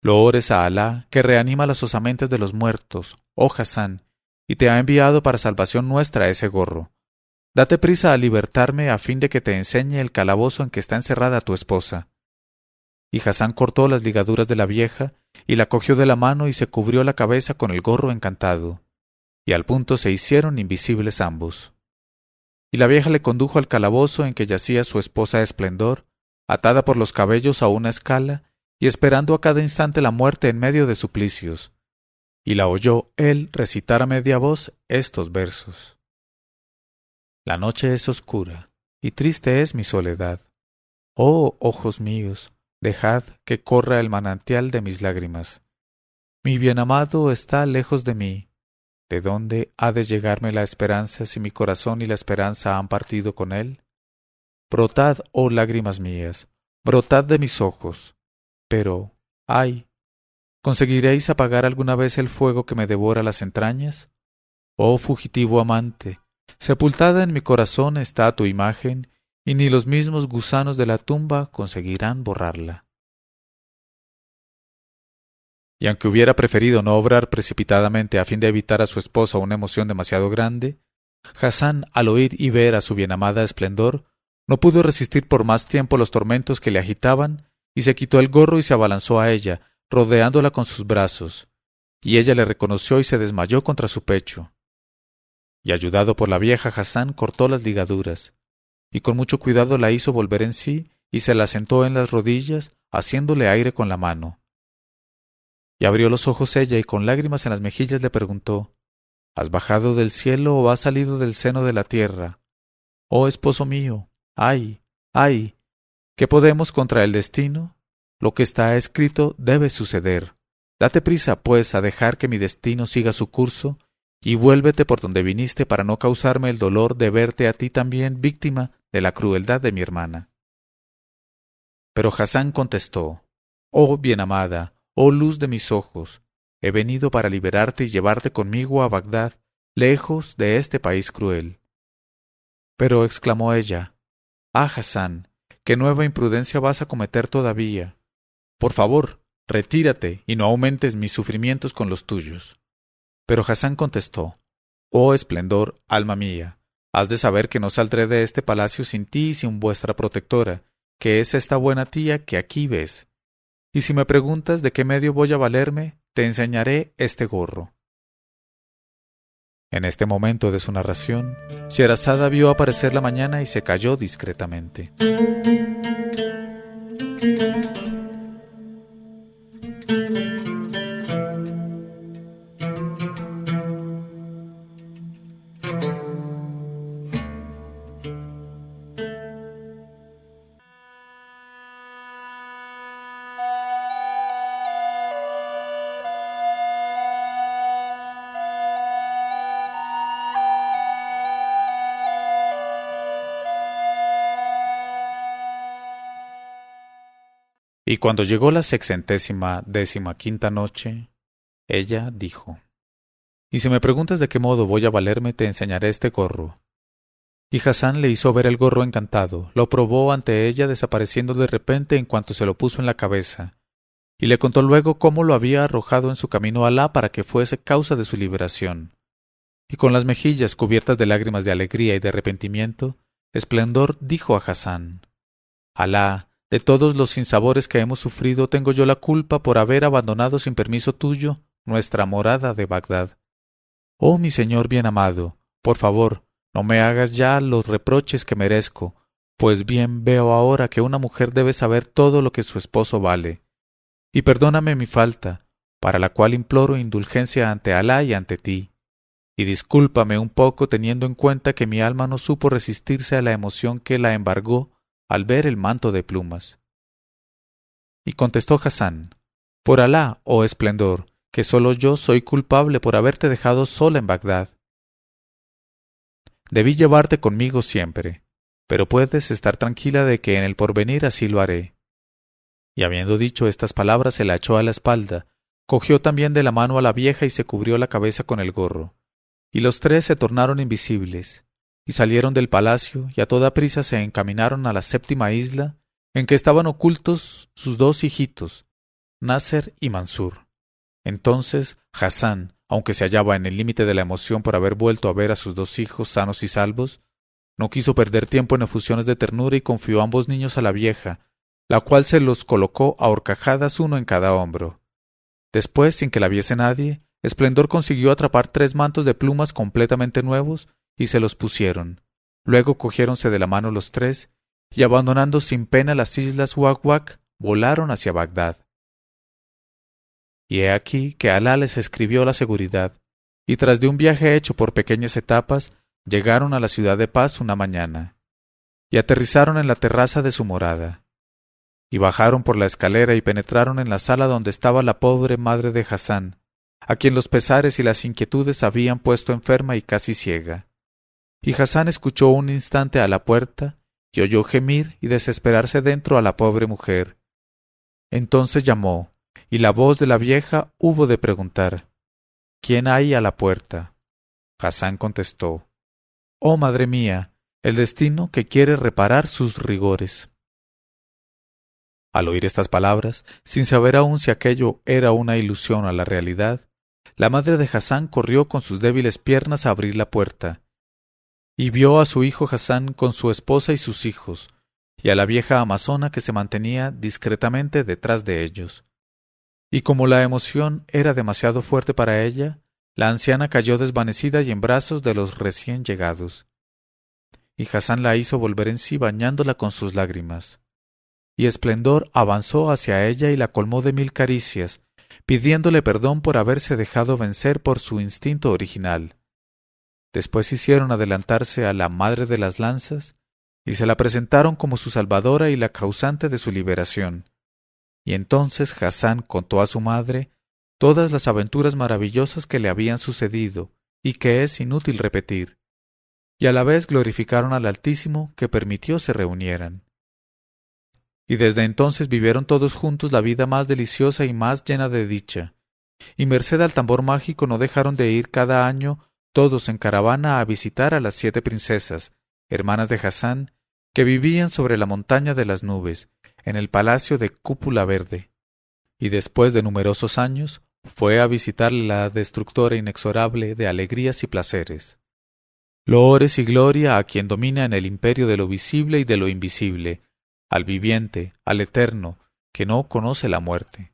«Loores a Alá, que reanima las osamentas de los muertos, oh Hassan, y te ha enviado para salvación nuestra ese gorro. Date prisa a libertarme a fin de que te enseñe el calabozo en que está encerrada tu esposa». Y Hassan cortó las ligaduras de la vieja, y la cogió de la mano y se cubrió la cabeza con el gorro encantado. Y al punto se hicieron invisibles ambos. Y la vieja le condujo al calabozo en que yacía su esposa Esplendor, atada por los cabellos a una escala y esperando a cada instante la muerte en medio de suplicios. Y la oyó él recitar a media voz estos versos: «La noche es oscura, y triste es mi soledad. Oh, ojos míos, dejad que corra el manantial de mis lágrimas. Mi bienamado está lejos de mí. ¿De dónde ha de llegarme la esperanza si mi corazón y la esperanza han partido con él? Brotad, oh lágrimas mías, brotad de mis ojos. Pero, ay, ¿conseguiréis apagar alguna vez el fuego que me devora las entrañas? Oh fugitivo amante, sepultada en mi corazón está tu imagen, y ni los mismos gusanos de la tumba conseguirán borrarla». y aunque hubiera preferido no obrar precipitadamente a fin de evitar a su esposa una emoción demasiado grande, Hassan, al oír y ver a su bienamada Esplendor, no pudo resistir por más tiempo los tormentos que le agitaban, y se quitó el gorro y se abalanzó a ella, rodeándola con sus brazos, y ella le reconoció y se desmayó contra su pecho. Y ayudado por la vieja, Hassan cortó las ligaduras, y con mucho cuidado la hizo volver en sí y se la sentó en las rodillas, haciéndole aire con la mano. Y abrió los ojos ella y con lágrimas en las mejillas le preguntó: ¿Has bajado del cielo o has salido del seno de la tierra? Oh esposo mío, ay, ay, ¿qué podemos contra el destino? Lo que está escrito debe suceder. Date prisa, pues, a dejar que mi destino siga su curso, y vuélvete por donde viniste para no causarme el dolor de verte a ti también víctima de la crueldad de mi hermana. Pero Hassan contestó: Oh bienamada, oh luz de mis ojos, he venido para liberarte y llevarte conmigo a Bagdad, lejos de este país cruel. Pero exclamó ella: Ah, Hassan, ¿qué nueva imprudencia vas a cometer todavía? Por favor, retírate y no aumentes mis sufrimientos con los tuyos. Pero Hassan contestó: Oh Esplendor, alma mía, has de saber que no saldré de este palacio sin ti y sin vuestra protectora, que es esta buena tía que aquí ves. Y si me preguntas de qué medio voy a valerme, te enseñaré este gorro. En este momento de su narración, Sherezada vio aparecer la mañana y se calló discretamente. Y cuando llegó la 615ª noche, ella dijo: Y si me preguntas de qué modo voy a valerme, te enseñaré este gorro. Y Hassan le hizo ver el gorro encantado, lo probó ante ella, desapareciendo de repente en cuanto se lo puso en la cabeza, y le contó luego cómo lo había arrojado en su camino a Alá para que fuese causa de su liberación. Y con las mejillas cubiertas de lágrimas de alegría y de arrepentimiento, Esplendor dijo a Hassan: Alá, de todos los sinsabores que hemos sufrido, tengo yo la culpa por haber abandonado sin permiso tuyo nuestra morada de Bagdad. Oh mi señor bien amado, por favor, no me hagas ya los reproches que merezco, pues bien veo ahora que una mujer debe saber todo lo que su esposo vale. Y perdóname mi falta, para la cual imploro indulgencia ante Alá y ante ti. Y discúlpame un poco teniendo en cuenta que mi alma no supo resistirse a la emoción que la embargó al ver el manto de plumas. Y contestó Hassan: Por Alá, oh Esplendor, que solo yo soy culpable por haberte dejado sola en Bagdad. Debí llevarte conmigo siempre, pero puedes estar tranquila de que en el porvenir así lo haré. Y habiendo dicho estas palabras se la echó a la espalda, cogió también de la mano a la vieja y se cubrió la cabeza con el gorro. Y los tres se tornaron invisibles, y salieron del palacio y a toda prisa se encaminaron a la 7ª isla en que estaban ocultos sus dos hijitos, Nasser y Mansur. Entonces Hassan, aunque se hallaba en el límite de la emoción por haber vuelto a ver a sus dos hijos sanos y salvos, no quiso perder tiempo en efusiones de ternura y confió a ambos niños a la vieja, la cual se los colocó a horcajadas uno en cada hombro. Después, sin que la viese nadie, Esplendor consiguió atrapar 3 mantos de plumas completamente nuevos y se los pusieron. Luego cogiéronse de la mano los 3, y abandonando sin pena las islas Wak Wak, volaron hacia Bagdad. Y he aquí que Alá les escribió la seguridad, y tras de un viaje hecho por pequeñas etapas, llegaron a la ciudad de Paz una mañana, y aterrizaron en la terraza de su morada, y bajaron por la escalera y penetraron en la sala donde estaba la pobre madre de Hassan, a quien los pesares y las inquietudes habían puesto enferma y casi ciega. Y Hassan escuchó un instante a la puerta y oyó gemir y desesperarse dentro a la pobre mujer. Entonces llamó, y la voz de la vieja hubo de preguntar: ¿Quién hay a la puerta? Hassan contestó: Oh madre mía, el destino que quiere reparar sus rigores. Al oír estas palabras, sin saber aún si aquello era una ilusión a la realidad, la madre de Hassan corrió con sus débiles piernas a abrir la puerta, y vio a su hijo Hassan con su esposa y sus hijos, y a la vieja amazona que se mantenía discretamente detrás de ellos. Y como la emoción era demasiado fuerte para ella, la anciana cayó desvanecida y en brazos de los recién llegados. Y Hassan la hizo volver en sí bañándola con sus lágrimas. Y Esplendor avanzó hacia ella y la colmó de 1000 caricias, pidiéndole perdón por haberse dejado vencer por su instinto original. Después hicieron adelantarse a la madre de las lanzas, y se la presentaron como su salvadora y la causante de su liberación. Y entonces Hassan contó a su madre todas las aventuras maravillosas que le habían sucedido, y que es inútil repetir, y a la vez glorificaron al Altísimo que permitió se reunieran. Y desde entonces vivieron todos juntos la vida más deliciosa y más llena de dicha, y merced al tambor mágico no dejaron de ir cada año todos en caravana a visitar a las 7 princesas, hermanas de Hassan, que vivían sobre la montaña de las nubes, en el palacio de Cúpula Verde. Y después de numerosos años, fue a visitar la destructora inexorable de alegrías y placeres. Loores y gloria a quien domina en el imperio de lo visible y de lo invisible, al viviente, al eterno, que no conoce la muerte.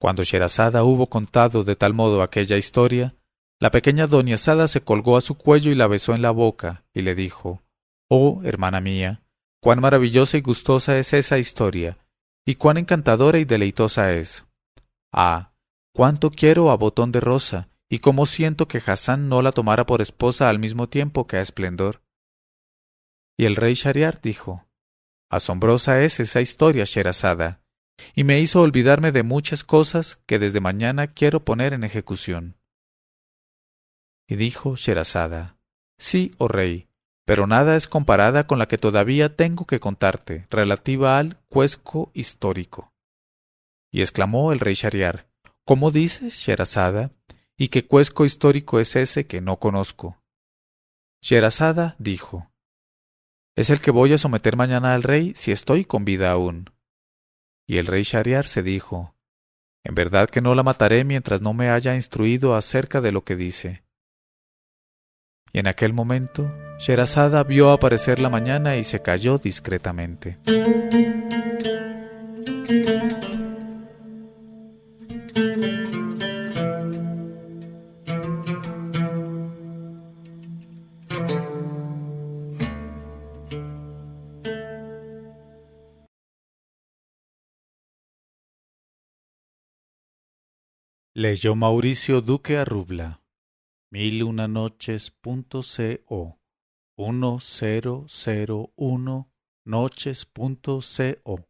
Cuando Sherezada hubo contado de tal modo aquella historia, la pequeña doña Sada se colgó a su cuello y la besó en la boca, y le dijo: «Oh, hermana mía, cuán maravillosa y gustosa es esa historia, y cuán encantadora y deleitosa es. Ah, cuánto quiero a Botón de Rosa, y cómo siento que Hassan no la tomara por esposa al mismo tiempo que a Esplendor». Y el rey Shahriar dijo: «Asombrosa es esa historia, Sherezada, y me hizo olvidarme de muchas cosas que desde mañana quiero poner en ejecución». Y dijo Sherezada: «Sí, oh rey, pero nada es comparada con la que todavía tengo que contarte, relativa al cuesco histórico». Y exclamó el rey Shahriar: «¿Cómo dices, Sherezada? ¿Y qué cuesco histórico es ese que no conozco?». Sherezada dijo: «Es el que voy a someter mañana al rey si estoy con vida aún». Y el rey Shahriar se dijo: «En verdad que no la mataré mientras no me haya instruido acerca de lo que dice». Y en aquel momento, Sherezada vio aparecer la mañana y se calló discretamente. Leyó Mauricio Duque Arrubla. 1001noches.co 1001noches.co